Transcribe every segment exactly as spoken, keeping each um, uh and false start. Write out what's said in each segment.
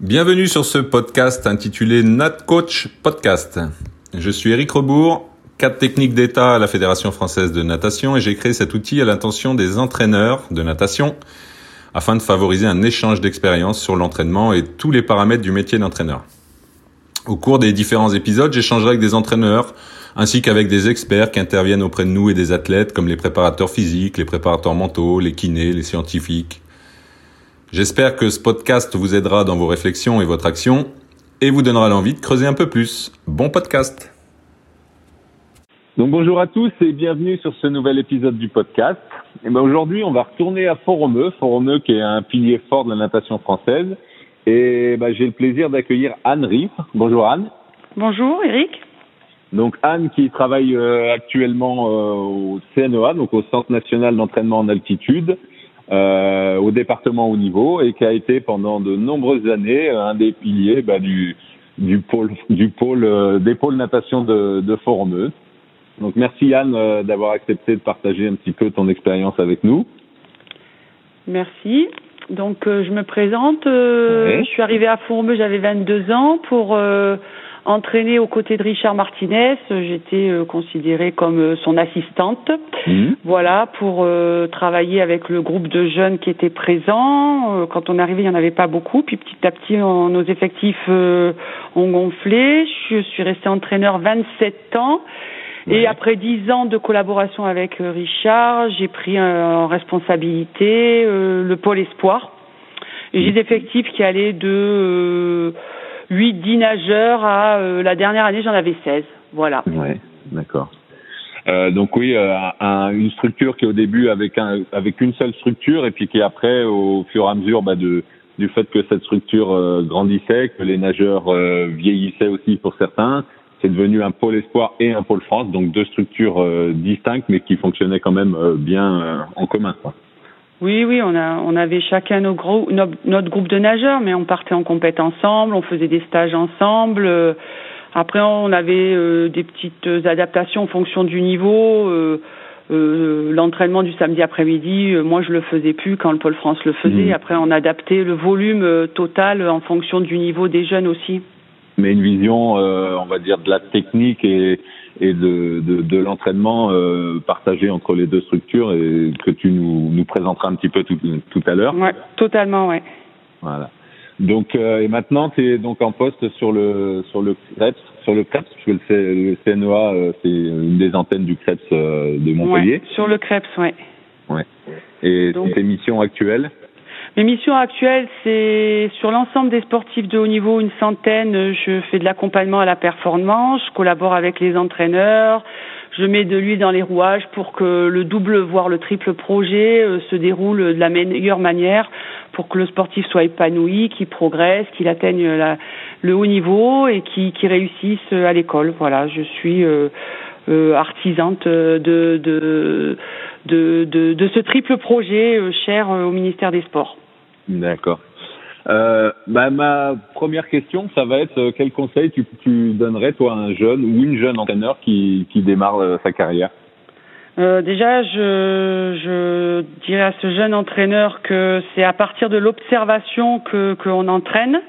Bienvenue sur ce podcast intitulé Nat Coach Podcast. Je suis Eric Rebourg, cadre technique d'État à la Fédération française de natation et j'ai créé cet outil à l'intention des entraîneurs de natation afin de favoriser un échange d'expériences sur l'entraînement et tous les paramètres du métier d'entraîneur. Au cours des différents épisodes, j'échangerai avec des entraîneurs ainsi qu'avec des experts qui interviennent auprès de nous et des athlètes comme les préparateurs physiques, les préparateurs mentaux, les kinés, les scientifiques. J'espère que ce podcast vous aidera dans vos réflexions et votre action et vous donnera l'envie de creuser un peu plus. Bon podcast. Donc bonjour à tous et bienvenue sur ce nouvel épisode du podcast. Et ben aujourd'hui, on va retourner à Fourmeux, Fourmeux qui est un pilier fort de la natation française. Et ben j'ai le plaisir d'accueillir Anne Riff. Bonjour Anne. Bonjour Eric. Donc Anne qui travaille euh, actuellement euh, au C N E, donc au Centre national d'entraînement en altitude. Euh, au département haut niveau et qui a été pendant de nombreuses années un des piliers bah, du, du pôle, du pôle euh, des pôles natation de, de Fourmeux. Donc merci Anne euh, d'avoir accepté de partager un petit peu ton expérience avec nous. Merci. Donc euh, je me présente. Euh, ouais. Je suis arrivée à Fourmeux, j'avais vingt-deux ans pour euh, entraîner aux côtés de Richard Martinez. J'étais euh, considérée comme euh, son assistante. Mmh. Voilà, pour euh, travailler avec le groupe de jeunes qui étaient présents. Euh, quand on arrivait, il n'y en avait pas beaucoup. Puis petit à petit, on, nos effectifs euh, ont gonflé. Je suis restée entraîneur vingt-sept ans. Ouais. Et après dix ans de collaboration avec euh, Richard, j'ai pris euh, en responsabilité euh, le pôle espoir. Mmh. J'ai des effectifs qui allaient de euh, huit à dix nageurs à euh, la dernière année, j'en avais seize. Voilà. Ouais, d'accord. Euh, donc oui, euh, un, une structure qui au début avec un avec une seule structure et puis qui après au fur et à mesure bah, de du fait que cette structure euh, grandissait, que les nageurs euh, vieillissaient aussi pour certains, c'est devenu un pôle espoir et un pôle France, donc deux structures euh, distinctes mais qui fonctionnaient quand même euh, bien euh, en commun, quoi. Oui, oui, on a on avait chacun nos gros, no, notre groupe de nageurs, mais on partait en compète ensemble, on faisait des stages ensemble. Euh, Après, on avait euh, des petites adaptations en fonction du niveau. Euh, euh, l'entraînement du samedi après-midi, euh, moi, je le faisais plus quand le Pôle France le faisait. Mmh. Après, on adaptait le volume euh, total en fonction du niveau des jeunes aussi. Mais une vision, euh, on va dire, de la technique et, et de, de, de l'entraînement euh, partagée entre les deux structures et que tu nous, nous présenteras un petit peu tout, tout à l'heure. Oui, totalement, oui. Voilà. Donc euh, et maintenant tu es donc en poste sur le sur le CREPS sur le CREPS parce que le, C, le C N E A euh, c'est une des antennes du CREPS euh, de Montpellier. Ouais, sur le CREPS, ouais. Ouais. Et donc, tes missions actuelles? Mes missions actuelles, c'est sur l'ensemble des sportifs de haut niveau, une centaine, je fais de l'accompagnement à la performance, je collabore avec les entraîneurs, je mets de l'huile dans les rouages pour que le double, voire le triple projet euh, se déroule de la meilleure manière pour que le sportif soit épanoui, qu'il progresse, qu'il atteigne la, le haut niveau et qu'il, qu'il réussisse à l'école. Voilà, je suis euh, euh, artisante de, de, de, de, de ce triple projet euh, cher euh, au ministère des Sports. D'accord. Euh, bah, ma première question, ça va être euh, quel conseil tu, tu donnerais toi à un jeune ou une jeune entraîneur qui, qui démarre euh, sa carrière? euh, Déjà, je, je dirais à ce jeune entraîneur que c'est à partir de l'observation que qu'on entraîne.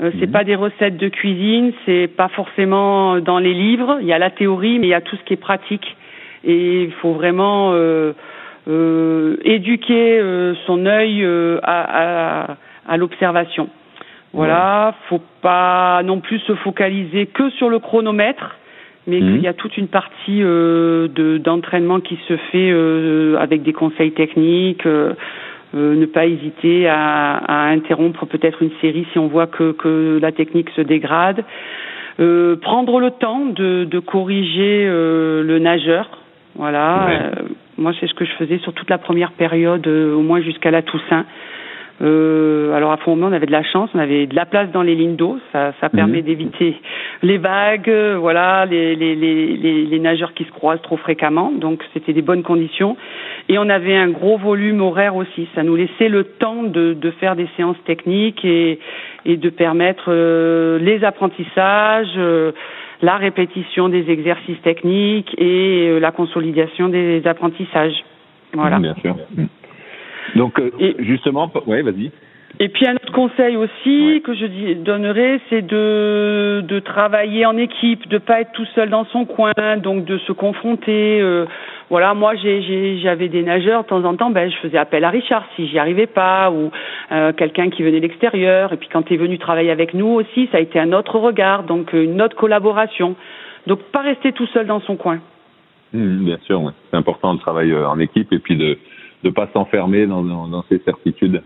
Euh, c'est mmh. pas des recettes de cuisine, c'est pas forcément dans les livres. Il y a la théorie, mais il y a tout ce qui est pratique. Et il faut vraiment euh, euh, éduquer euh, son œil euh, à, à à l'observation. Voilà, ouais. Faut pas non plus se focaliser que sur le chronomètre, mais mmh. qu'il y a toute une partie euh, de, d'entraînement qui se fait euh, avec des conseils techniques, euh, euh, ne pas hésiter à, à interrompre peut-être une série si on voit que, que la technique se dégrade, euh, prendre le temps de, de corriger euh, le nageur, voilà. Ouais. Euh, moi, c'est ce que je faisais sur toute la première période, euh, au moins jusqu'à la Toussaint. Euh, alors à Fourmeux, on avait de la chance, on avait de la place dans les lignes d'eau, ça, ça permet mmh. d'éviter les vagues, euh, voilà, les, les, les, les, les nageurs qui se croisent trop fréquemment, donc c'était des bonnes conditions. Et on avait un gros volume horaire aussi, ça nous laissait le temps de, de faire des séances techniques et, et de permettre euh, les apprentissages, euh, la répétition des exercices techniques et euh, la consolidation des apprentissages. Voilà. Mmh, bien sûr. Mmh. Donc, euh, et, justement, ouais, vas-y. Et puis un autre conseil aussi ouais. que je dis, donnerai, c'est de, de travailler en équipe, de pas être tout seul dans son coin, donc de se confronter. Euh, voilà, moi j'ai, j'ai, j'avais des nageurs de temps en temps, ben je faisais appel à Richard si j'y arrivais pas, ou euh, quelqu'un qui venait de l'extérieur. Et puis quand il est venu travailler avec nous aussi, ça a été un autre regard, donc une autre collaboration. Donc pas rester tout seul dans son coin. Mmh, bien sûr, ouais. C'est important de travailler en équipe et puis de de pas s'enfermer dans, dans, dans ses certitudes.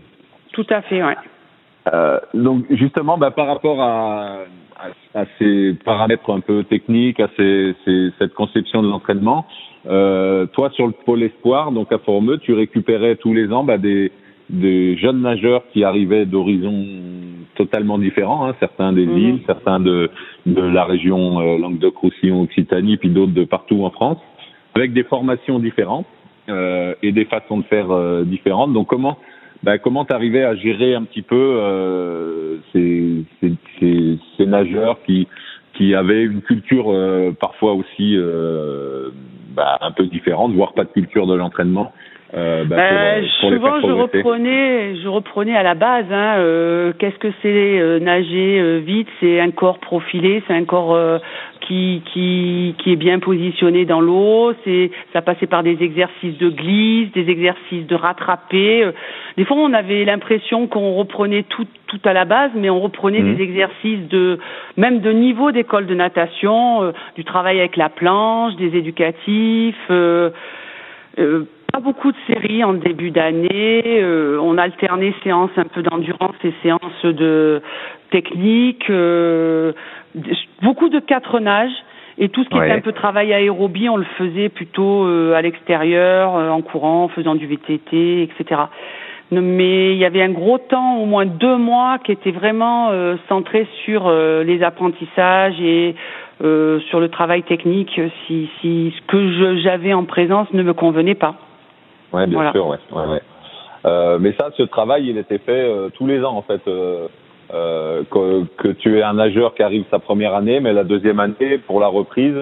Tout à fait, ouais. Euh, donc justement, bah, par rapport à, à, à ces paramètres un peu techniques, à ces, ces, cette conception de l'entraînement, euh, toi sur le pôle espoir, donc à Fourmeux, tu récupérais tous les ans bah, des, des jeunes nageurs qui arrivaient d'horizons totalement différents, hein, certains des mmh. îles, certains de, de la région euh, Languedoc-Roussillon, Occitanie, puis d'autres de partout en France, avec des formations différentes euh, et des façons de faire euh, différentes. Donc comment Ben, comment t'arrivais à gérer un petit peu euh, ces, ces, ces, ces nageurs qui, qui avaient une culture euh, parfois aussi euh, ben, un peu différente, voire pas de culture de l'entraînement euh, ben, ben, pour, pour souvent, je reprenais, je reprenais à la base. Hein, euh, qu'est-ce que c'est euh, nager euh, vite? C'est un corps profilé, c'est un corps euh, qui, qui, qui est bien positionné dans l'eau. C'est, ça passait par des exercices de glisse, des exercices de rattraper. Euh, Des fois, on avait l'impression qu'on reprenait tout, tout à la base, mais on reprenait mmh. des exercices de, même de niveau d'école de natation, euh, du travail avec la planche, des éducatifs, euh, euh, pas beaucoup de séries en début d'année, euh, on alternait séances un peu d'endurance et séances de technique, euh, beaucoup de quatre nages. Et tout ce qui ouais. était un peu travail aérobie, on le faisait plutôt euh, à l'extérieur, euh, en courant, en faisant du V T T, et cetera. Mais il y avait un gros temps, au moins deux mois, qui était vraiment euh, centré sur euh, les apprentissages et euh, sur le travail technique, si, si ce que je, j'avais en présence ne me convenait pas. Oui, bien voilà. sûr. Ouais. Ouais, ouais. Euh, mais ça, ce travail, il était fait euh, tous les ans, en fait. Euh, euh, que, que tu aies un nageur qui arrive sa première année, mais la deuxième année, pour la reprise,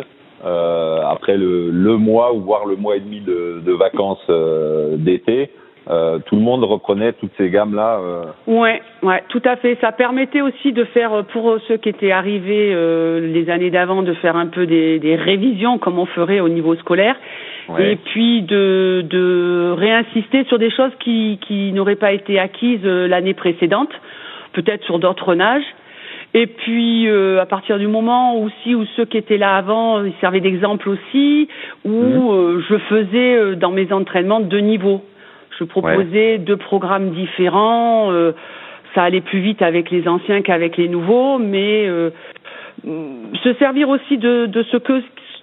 euh, après le, le mois, ou voire le mois et demi de, de vacances euh, d'été, Euh, tout le monde reprenait toutes ces gammes-là. Euh... Ouais, ouais, tout à fait. Ça permettait aussi de faire, pour ceux qui étaient arrivés euh, les années d'avant, de faire un peu des, des révisions comme on ferait au niveau scolaire, ouais. et puis de, de réinsister sur des choses qui, qui n'auraient pas été acquises l'année précédente, peut-être sur d'autres nages. Et puis, euh, à partir du moment aussi où ceux qui étaient là avant, ils servaient d'exemple aussi, où mmh. euh, je faisais euh, dans mes entraînements deux niveaux. Je proposais ouais. deux programmes différents. Euh, ça allait plus vite avec les anciens qu'avec les nouveaux, mais euh, se servir aussi de, de ce que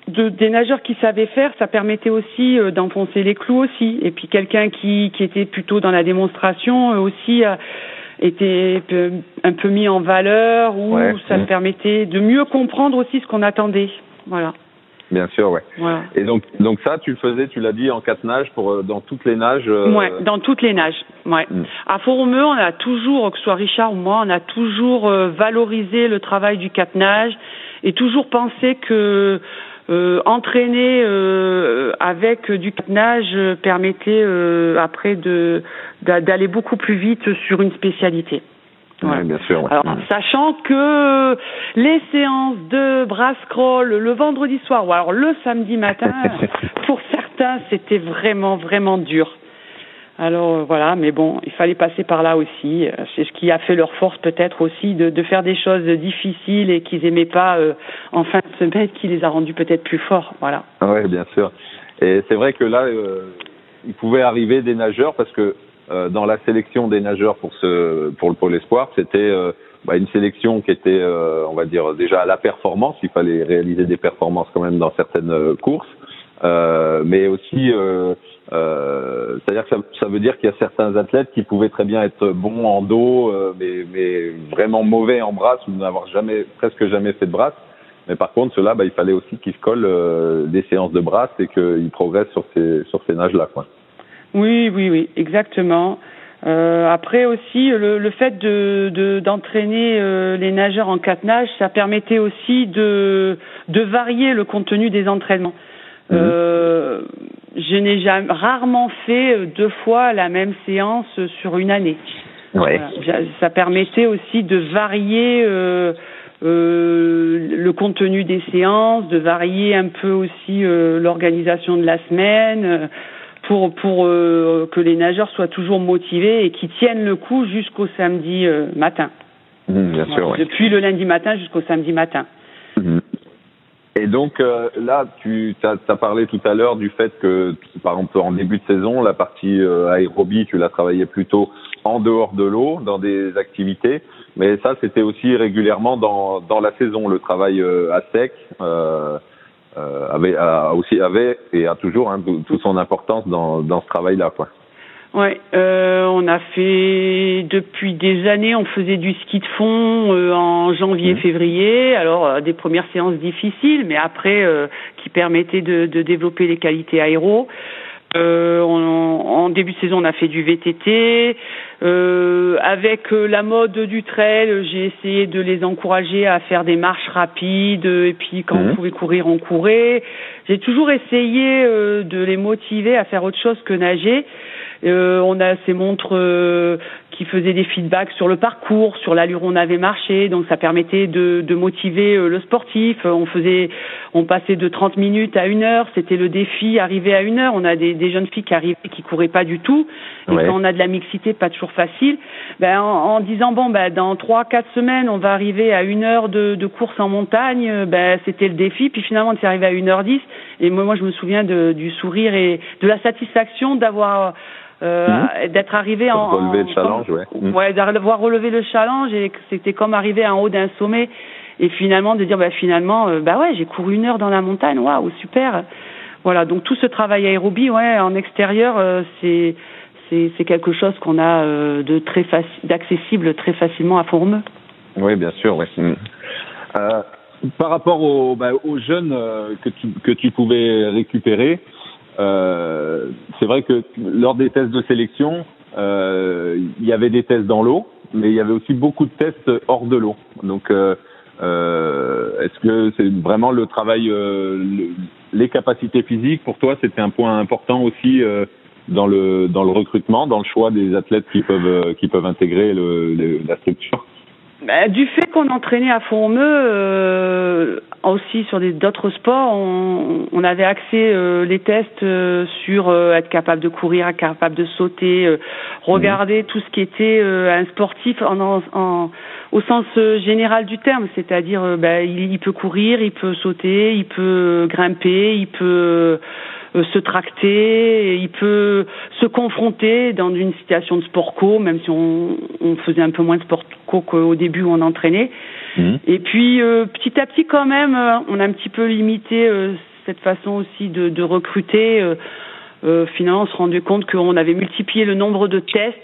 de, des nageurs qui savaient faire, ça permettait aussi euh, d'enfoncer les clous aussi. Et puis quelqu'un qui, qui était plutôt dans la démonstration euh, aussi euh, était un peu mis en valeur, où ouais. ça mmh. permettait de mieux comprendre aussi ce qu'on attendait. Voilà. Bien sûr, ouais. Voilà. Et donc, donc ça, tu le faisais, tu l'as dit, en quatre nages, pour dans toutes les nages. Euh... Ouais, dans toutes les nages. Ouais. Mmh. À Fourmeux, on a toujours, que ce soit Richard ou moi, on a toujours euh, valorisé le travail du quatre nages et toujours pensé que euh, entraîner euh, avec du quatre nages permettait euh, après de d'aller beaucoup plus vite sur une spécialité. Ouais. Oui, bien sûr, ouais. Alors, sachant que les séances de brass crawl le vendredi soir ou alors le samedi matin, pour certains, c'était vraiment, vraiment dur. Alors voilà, mais bon, il fallait passer par là aussi. C'est ce qui a fait leur force peut-être aussi de, de faire des choses difficiles et qu'ils aimaient pas euh, en fin de semaine, qui les a rendus peut-être plus forts. Voilà. Oui, bien sûr. Et c'est vrai que là, euh, il pouvait arriver des nageurs parce que Euh, dans la sélection des nageurs pour ce pour le pôle espoir, c'était euh, bah, une sélection qui était, euh, on va dire, déjà à la performance. Il fallait réaliser des performances quand même dans certaines euh, courses, euh, mais aussi, euh, euh, c'est-à-dire que ça, ça veut dire qu'il y a certains athlètes qui pouvaient très bien être bons en dos, euh, mais, mais vraiment mauvais en brasse, ou n'avoir jamais, presque jamais fait de brasse. Mais par contre, ceux-là, bah, il fallait aussi qu'ils se collent euh, des séances de brasse et qu'ils progressent sur ces sur ces nages-là, quoi. Oui, oui, oui, exactement. Euh, après aussi, le, le fait de, de d'entraîner euh, les nageurs en quatre nages, ça permettait aussi de de varier le contenu des entraînements. Mmh. Euh, je n'ai jamais, rarement fait deux fois la même séance sur une année. Ouais. Voilà. Ça permettait aussi de varier euh, euh, le contenu des séances, de varier un peu aussi euh, l'organisation de la semaine, pour pour euh, que les nageurs soient toujours motivés et qu'ils tiennent le coup jusqu'au samedi euh, matin. Mmh, bien voilà. sûr, ouais. Depuis le lundi matin jusqu'au samedi matin. Mmh. Et donc euh, là, tu as parlé tout à l'heure du fait que, par exemple, en début de saison, la partie euh, aérobie, tu l'as travaillée plutôt en dehors de l'eau, dans des activités. Mais ça, c'était aussi régulièrement dans dans la saison, le travail euh, à sec euh, euh, avait a aussi avait et a toujours hein, toute tout son importance dans dans ce travail-là, quoi. Ouais, euh, on a fait depuis des années, on faisait du ski de fond euh, en janvier, mmh. février. Alors euh, des premières séances difficiles, mais après euh, qui permettaient de, de développer les qualités aéro. Euh, on, on, en début de saison, on a fait du V T T. Euh, avec la mode du trail, j'ai essayé de les encourager à faire des marches rapides. Et puis, quand mmh. on pouvait courir, on courait. J'ai toujours essayé euh, de les motiver à faire autre chose que nager. Euh, on a ces montres euh, qui faisaient des feedbacks sur le parcours, sur l'allure où on avait marché, donc ça permettait de, de motiver euh, le sportif. On faisait, on passait de trente minutes à une heure, c'était le défi, arriver à une heure. On a des, des jeunes filles qui arrivaient, qui couraient pas du tout, et ouais. quand on a de la mixité, pas toujours facile. Ben en, en disant bon, ben dans trois, quatre semaines, on va arriver à une heure de, de course en montagne. Ben c'était le défi, puis finalement on s'est arrivé à une heure dix. Et moi, moi je me souviens de, du sourire et de la satisfaction d'avoir Euh, mmh. d'être arrivé en, relever en le challenge, comme, ouais. Mmh. ouais, d'avoir relevé le challenge et c'était comme arriver en haut d'un sommet et finalement de dire bah finalement euh, bah ouais j'ai couru une heure dans la montagne, waouh super, voilà, donc tout ce travail aérobie ouais en extérieur euh, c'est c'est c'est quelque chose qu'on a euh, de très faci- d'accessible très facilement à Fourmeux. Oui bien sûr ouais. Mmh. Euh, par rapport aux bah, aux jeunes euh, que tu que tu pouvais récupérer. Euh, c'est vrai que lors des tests de sélection, euh, il y avait des tests dans l'eau, mais il y avait aussi beaucoup de tests hors de l'eau. Donc, euh, euh, est-ce que c'est vraiment le travail, euh, le, les capacités physiques pour toi, c'était un point important aussi euh, dans le dans le recrutement, dans le choix des athlètes qui peuvent euh, qui peuvent intégrer le, le, la structure. Bah, du fait qu'on entraînait à Fourmeux, euh, aussi sur des, d'autres sports, on, on avait axé euh, les tests euh, sur euh, être capable de courir, être capable de sauter, euh, regarder mmh. tout ce qui était euh, un sportif en, en, en, au sens général du terme, c'est-à-dire euh, bah, il, il peut courir, il peut sauter, il peut grimper, il peut euh, se tracter, il peut se confronter dans une situation de sport co, même si on, on faisait un peu moins de sport co qu'au début. Où on entraînait mmh. et puis euh, petit à petit quand même euh, on a un petit peu limité euh, cette façon aussi de, de recruter euh, euh, finalement on se rendait compte qu'on avait multiplié le nombre de tests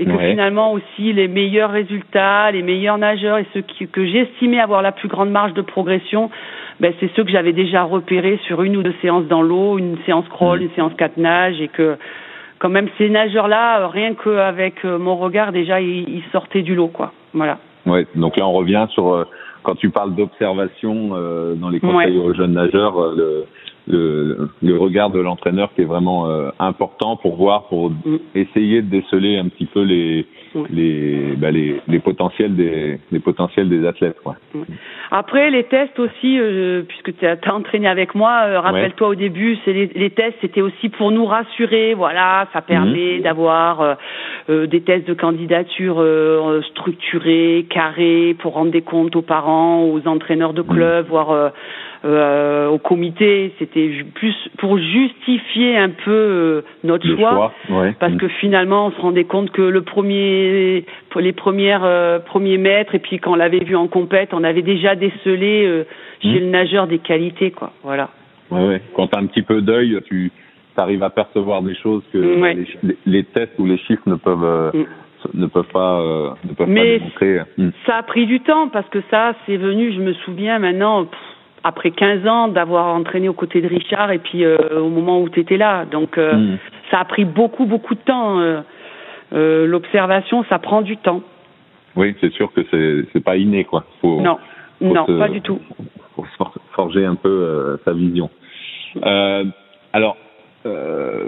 et que ouais. finalement aussi les meilleurs résultats, les meilleurs nageurs et ceux qui, que j'estimais avoir la plus grande marge de progression, ben, c'est ceux que j'avais déjà repérés sur une ou deux séances dans l'eau, une séance crawl, mmh. une séance quatre nages et que quand même ces nageurs-là, euh, rien qu'avec euh, mon regard déjà ils, ils sortaient du lot quoi, voilà. Ouais, donc là on revient sur euh, quand tu parles d'observation euh, dans les conseils ouais. aux jeunes nageurs, euh, le, le le regard de l'entraîneur qui est vraiment euh, important pour voir, pour mm. essayer de déceler un petit peu les ouais. les bah les les potentiels des les potentiels des athlètes quoi. Ouais. Après les tests aussi, euh, puisque tu as entraîné avec moi, euh, rappelle-toi ouais. au début, c'est les, les tests c'était aussi pour nous rassurer, voilà, ça permet mm. d'avoir euh, euh, des tests de candidature euh, structurés, carrés, pour rendre des comptes aux parents, aux entraîneurs de club, mmh. voire euh, euh, au comité. C'était plus pour justifier un peu euh, notre le choix, choix ouais. parce mmh. que finalement, on se rendait compte que le premier, les premières euh, premiers mètres, et puis quand on l'avait vu en compète, on avait déjà décelé euh, chez mmh. le nageur des qualités, quoi. Voilà. Ouais, ouais. Quand t'as un petit peu d'œil, tu arrives à percevoir des choses que ouais. les, les, les tests ou les chiffres ne peuvent. Euh, mmh. ne peuvent pas euh, ne peuvent mais pas démontrer. Ça a pris du temps parce que ça c'est venu, je me souviens maintenant pff, après quinze ans d'avoir entraîné aux côtés de Richard et puis euh, au moment où tu étais là donc euh, mm. ça a pris beaucoup beaucoup de temps euh, euh, l'observation ça prend du temps. Oui, c'est sûr que c'est c'est pas inné quoi. Faut, non, faut non, se, pas du tout. Faut forger un peu euh, sa vision. Euh, alors Euh,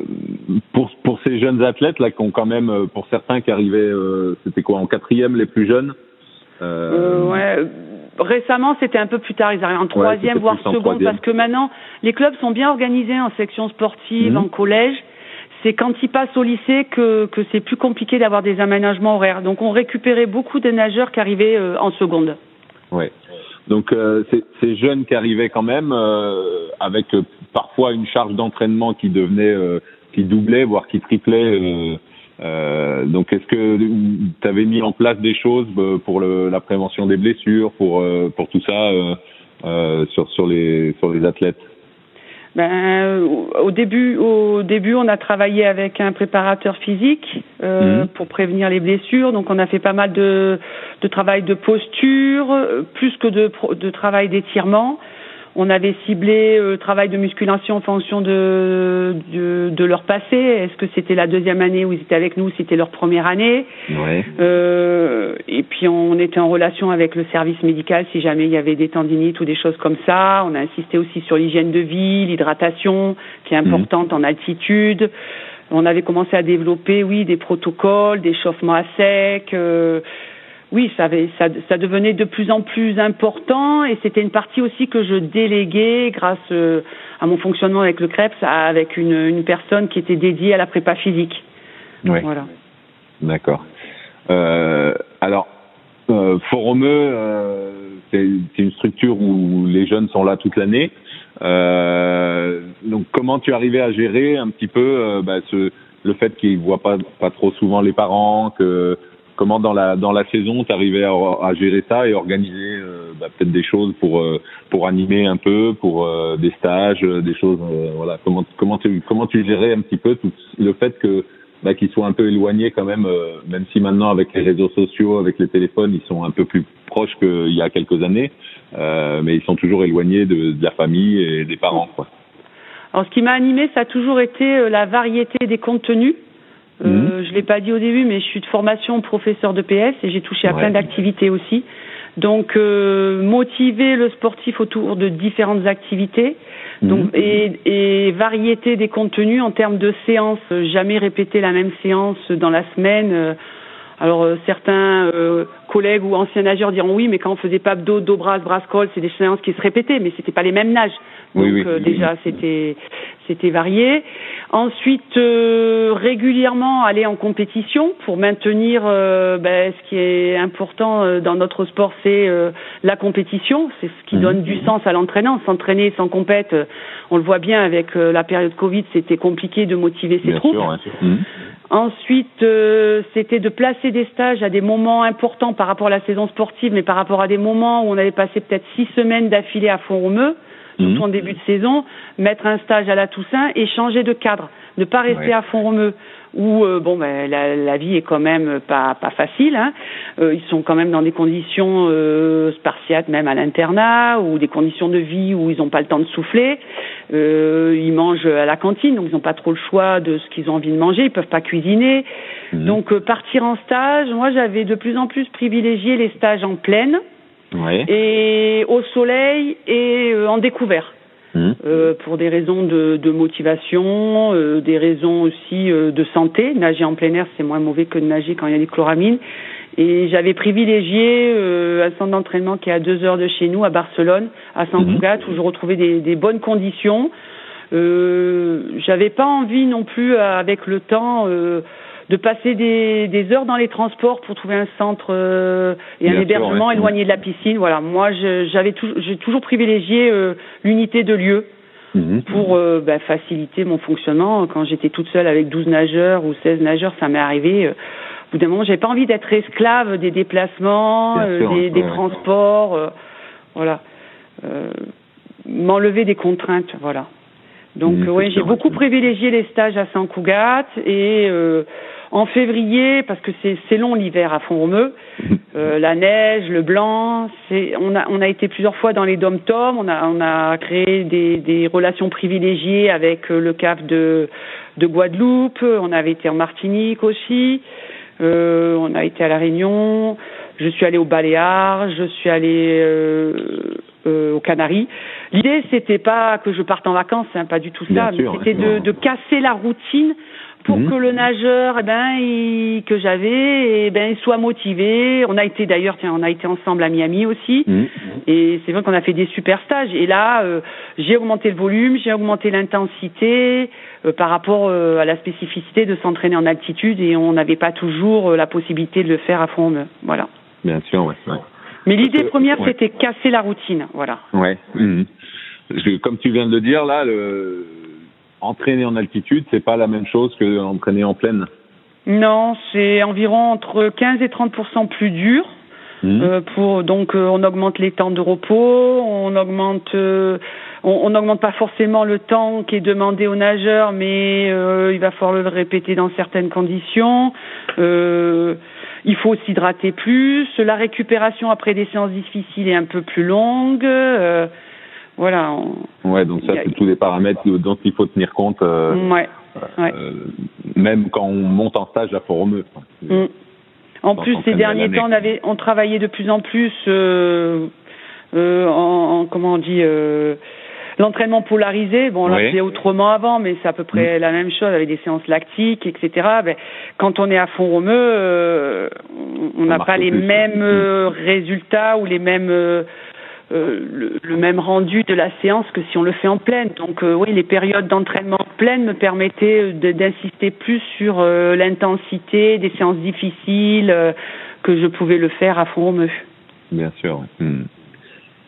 pour pour ces jeunes athlètes là qui ont quand même, pour certains qui arrivaient, euh, c'était quoi, en quatrième les plus jeunes. Euh... Euh, ouais. Récemment, c'était un peu plus tard. Ils arrivaient en troisième, ouais, voire seconde, parce que maintenant, les clubs sont bien organisés en section sportive, mmh. en collège. C'est quand ils passent au lycée que, que c'est plus compliqué d'avoir des aménagements horaires. Donc, on récupérait beaucoup de nageurs qui arrivaient euh, en seconde. Ouais. Donc, euh, c'est, ces jeunes qui arrivaient quand même, euh, avec euh, parfois une charge d'entraînement qui devenait, euh, qui doublait, voire qui triplait. Euh, Euh, donc, est-ce que tu avais mis en place des choses pour le, la prévention des blessures, pour pour tout ça euh, euh, sur sur les sur les athlètes? Ben, au début, au début, on a travaillé avec un préparateur physique euh, mmh. pour prévenir les blessures. Donc, on a fait pas mal de de travail de posture, plus que de de travail d'étirement. On avait ciblé le travail de musculation en fonction de, de, de leur passé. Est-ce que c'était la deuxième année où ils étaient avec nous, c'était leur première année? Ouais. Euh, et puis, on était en relation avec le service médical si jamais il y avait des tendinites ou des choses comme ça. On a insisté aussi sur l'hygiène de vie, l'hydratation, qui est importante mmh. en altitude. On avait commencé à développer, oui, des protocoles, des chauffements à sec... Euh, Oui, ça, avait, ça, ça devenait de plus en plus important et c'était une partie aussi que je déléguais grâce euh, à mon fonctionnement avec le CREPS, à, avec une, une personne qui était dédiée à la prépa physique. Donc, oui, voilà. D'accord. Euh, alors, euh, Fourmeux, euh, c'est, c'est une structure où les jeunes sont là toute l'année. Euh, donc, comment tu arrivais à gérer un petit peu euh, bah, ce, le fait qu'ils ne voient pas, pas trop souvent les parents, que... Comment dans la dans la saison, tu arrivais à, à gérer ça et organiser euh, bah, peut-être des choses pour euh, pour animer un peu, pour euh, des stages, des choses euh, voilà. Comment comment tu comment tu gérais un petit peu tout le fait que bah, qu'ils soient un peu éloignés quand même, euh, même si maintenant avec les réseaux sociaux, avec les téléphones, ils sont un peu plus proches qu'il y a quelques années, euh, mais ils sont toujours éloignés de, de la famille et des parents, quoi. Alors, ce qui m'a animée, ça a toujours été la variété des contenus. Mmh. Euh, je l'ai pas dit au début, mais je suis de formation professeur de P S et j'ai touché à ouais. plein d'activités aussi. Donc, euh, motiver le sportif autour de différentes activités, mmh. donc et, et variété des contenus en termes de séances. Jamais répéter la même séance dans la semaine. Alors, euh, certains euh, collègues ou anciens nageurs diront oui, mais quand on faisait pas abdos, dos, bras, bras-col, c'est des séances qui se répétaient, mais c'était pas les mêmes nages. Donc, oui, oui, euh, oui, déjà, oui. c'était... C'était varié. Ensuite, euh, régulièrement aller en compétition pour maintenir euh, ben, ce qui est important euh, dans notre sport, c'est euh, la compétition. C'est ce qui mmh. donne du sens à l'entraînement. S'entraîner sans compète, euh, on le voit bien avec euh, la période Covid, c'était compliqué de motiver ses bien troupes. Sûr, bien sûr. Mmh. Ensuite, euh, c'était de placer des stages à des moments importants par rapport à la saison sportive, mais par rapport à des moments où on avait passé peut-être six semaines d'affilée à Font-Romeu. Surtout mmh. en début de saison, mettre un stage à la Toussaint et changer de cadre, ne pas rester ouais. à Font-Romeu où euh, bon ben la, la vie est quand même pas pas facile. Hein. Euh, ils sont quand même dans des conditions euh, spartiates, même à l'internat, ou des conditions de vie où ils n'ont pas le temps de souffler. Euh, ils mangent à la cantine, donc ils n'ont pas trop le choix de ce qu'ils ont envie de manger. Ils peuvent pas cuisiner. Mmh. Donc euh, partir en stage, moi j'avais de plus en plus privilégié les stages en plaine. Ouais. Et au soleil et euh, en découvert, mmh. euh, pour des raisons de, de motivation, euh, des raisons aussi euh, de santé. Nager en plein air, c'est moins mauvais que de nager quand il y a des chloramines. Et j'avais privilégié euh, un centre d'entraînement qui est à deux heures de chez nous, à Barcelone, à Sant Cugat, mmh. où je retrouvais des, des bonnes conditions. Euh, j'avais pas envie non plus, avec le temps... Euh, de passer des, des heures dans les transports pour trouver un centre euh, et bien un hébergement sûr, ouais. éloigné de la piscine. Voilà, moi, je, j'avais tout, j'ai toujours privilégié euh, l'unité de lieu mmh. pour euh, bah, faciliter mon fonctionnement. Quand j'étais toute seule avec douze nageurs ou seize nageurs, ça m'est arrivé. Euh, au bout d'un moment, j'avais pas envie d'être esclave des déplacements, euh, sûr, des, des ouais. transports. Euh, voilà, euh, m'enlever des contraintes. Voilà. Donc, mmh, oui, j'ai sûr, beaucoup sûr. privilégié les stages à Sant Cugat et euh, en février, parce que c'est, c'est long l'hiver à Font-Romeu, euh, la neige, le blanc, c'est, on a, on a été plusieurs fois dans les dom-toms, on a, on a créé des, des relations privilégiées avec le C A F de, de Guadeloupe, on avait été en Martinique aussi, euh, on a été à La Réunion, je suis allée aux Baléares, je suis allée euh, euh, aux Canaries. L'idée, c'était pas que je parte en vacances, hein, pas du tout ça, mais c'était de, de casser la routine pour mmh. que le nageur, eh ben, il, que j'avais, eh ben, il soit motivé. On a été d'ailleurs, tiens, on a été ensemble à Miami aussi, mmh. et c'est vrai qu'on a fait des super stages. Et là, euh, j'ai augmenté le volume, j'ai augmenté l'intensité euh, par rapport euh, à la spécificité de s'entraîner en altitude, et on n'avait pas toujours euh, la possibilité de le faire à Fourmeux. Voilà. Bien sûr, ouais. ouais. Mais l'idée première, ouais. c'était casser la routine, voilà. Ouais. Mmh. Je, comme tu viens de le dire, là, le... entraîner en altitude, c'est pas la même chose que entraîner en plaine. Non, c'est environ entre quinze et trente pour cent plus dur. Mmh. Euh, pour donc, euh, on augmente les temps de repos, on augmente, euh, on, on augmente pas forcément le temps qui est demandé aux nageurs, mais euh, il va falloir le répéter dans certaines conditions. Euh, Il faut s'hydrater plus, la récupération après des séances difficiles est un peu plus longue, euh, voilà. On... Ouais, donc ça, c'est a... tous les paramètres dont il faut tenir compte, euh, ouais, euh, ouais. Euh, même quand on monte en stage à Fourmeux. Mm. En plus, ces derniers temps, on avait, on travaillait de plus en plus, euh, euh, en, en, comment on dit, euh, l'entraînement polarisé, bon, on l'a fait autrement avant, mais c'est à peu près mmh. la même chose avec des séances lactiques, et cetera. Ben, quand on est à Font-Romeu, euh, on n'a pas les plus. mêmes euh, résultats ou les mêmes euh, le, le même rendu de la séance que si on le fait en pleine. Donc euh, oui, les périodes d'entraînement en pleine me permettaient de, d'insister plus sur euh, l'intensité des séances difficiles euh, que je pouvais le faire à Font-Romeu. Bien sûr. Mmh.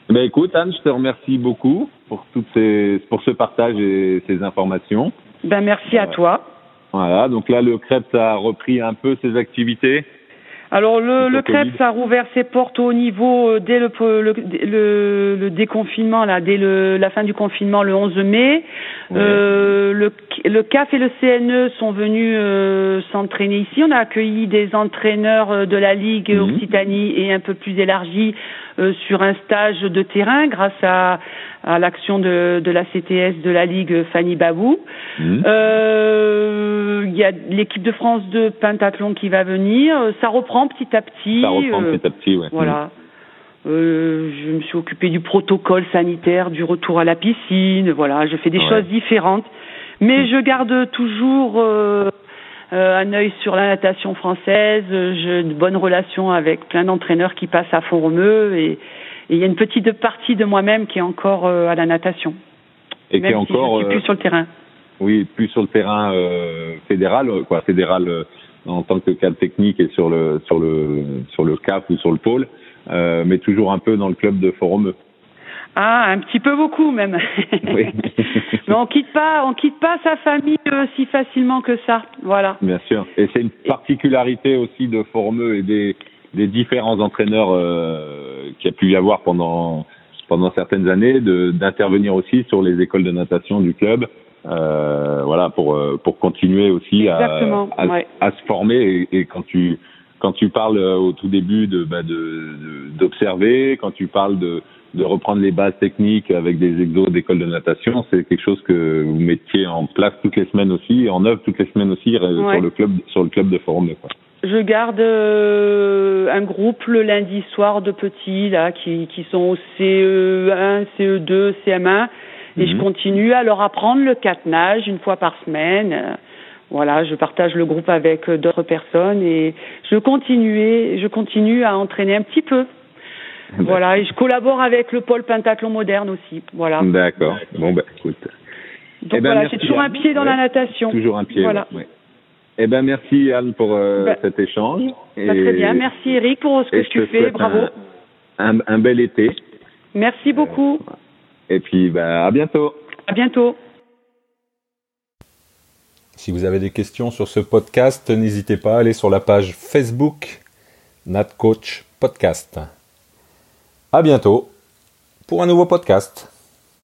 Ben écoute, Anne, je te remercie beaucoup pour toutes ces, pour ce partage et ces informations. Ben merci euh, à toi. Voilà, donc là le CREPS a repris un peu ses activités. Alors le, le CREPS a rouvert ses portes au haut niveau euh, dès le, le, le, le déconfinement, là, dès le, la fin du confinement le onze mai. Ouais. Euh, le, le C A F et le C N E sont venus euh, s'entraîner ici. On a accueilli des entraîneurs de la Ligue mmh. Occitanie et un peu plus élargie euh, sur un stage de terrain grâce à, à l'action de, de la C T S de la Ligue Fanny Babou. Mmh. Euh, il y a l'équipe de France de pentathlon qui va venir. Ça reprend petit à petit. Ça reprend euh, petit à petit, ouais. Voilà. Euh, je me suis occupée du protocole sanitaire, du retour à la piscine, voilà. Je fais des ouais. choses différentes. Mais mmh. je garde toujours euh, euh, un œil sur la natation française. J'ai de bonnes relations avec plein d'entraîneurs qui passent à Fourmeux. Et il y a une petite partie de moi-même qui est encore euh, à la natation. Et même qui est si encore. Je suis plus euh, sur le terrain. Oui, plus sur le terrain euh, fédéral, quoi. Fédéral. Euh, en tant que cadre technique et sur le sur le sur le C A F ou sur le pôle, euh, mais toujours un peu dans le club de Fourmeux. Ah, un petit peu beaucoup même. Oui. Mais on quitte pas, on quitte pas sa famille aussi facilement que ça, voilà. Bien sûr. Et c'est une particularité aussi de Fourmeux et des des différents entraîneurs euh, qu'il y a pu y avoir pendant pendant certaines années, de d'intervenir aussi sur les écoles de natation du club. Euh, voilà, pour pour continuer aussi à, à, ouais. à se former et, et quand tu quand tu parles au tout début de bah de, de d'observer, quand tu parles de de reprendre les bases techniques avec des exos d'école de natation, c'est quelque chose que vous mettiez en place toutes les semaines aussi, en œuvre toutes les semaines aussi ouais. sur le club sur le club de Fourmeux, quoi. Je garde euh, un groupe le lundi soir de petits là qui qui sont au C E un, C E deux, C M un. Et mmh. je continue à leur apprendre le catenage une fois par semaine. Voilà, je partage le groupe avec d'autres personnes et je continue, je continue à entraîner un petit peu. Voilà, et je collabore avec le pôle pentathlon moderne aussi. Voilà. D'accord. Bon ben, écoute. Donc eh ben, voilà, j'ai toujours Anne. un pied dans ouais. la natation. Toujours un pied. Voilà. Ouais. Eh ben merci Anne pour euh, ben, cet échange. Et... Très bien. Merci Eric pour ce que et tu fais. Bravo. Un, un, un bel été. Merci beaucoup. Euh, Et puis, bah, à bientôt. À bientôt. Si vous avez des questions sur ce podcast, n'hésitez pas à aller sur la page Facebook Nat Coach Podcast. À bientôt pour un nouveau podcast.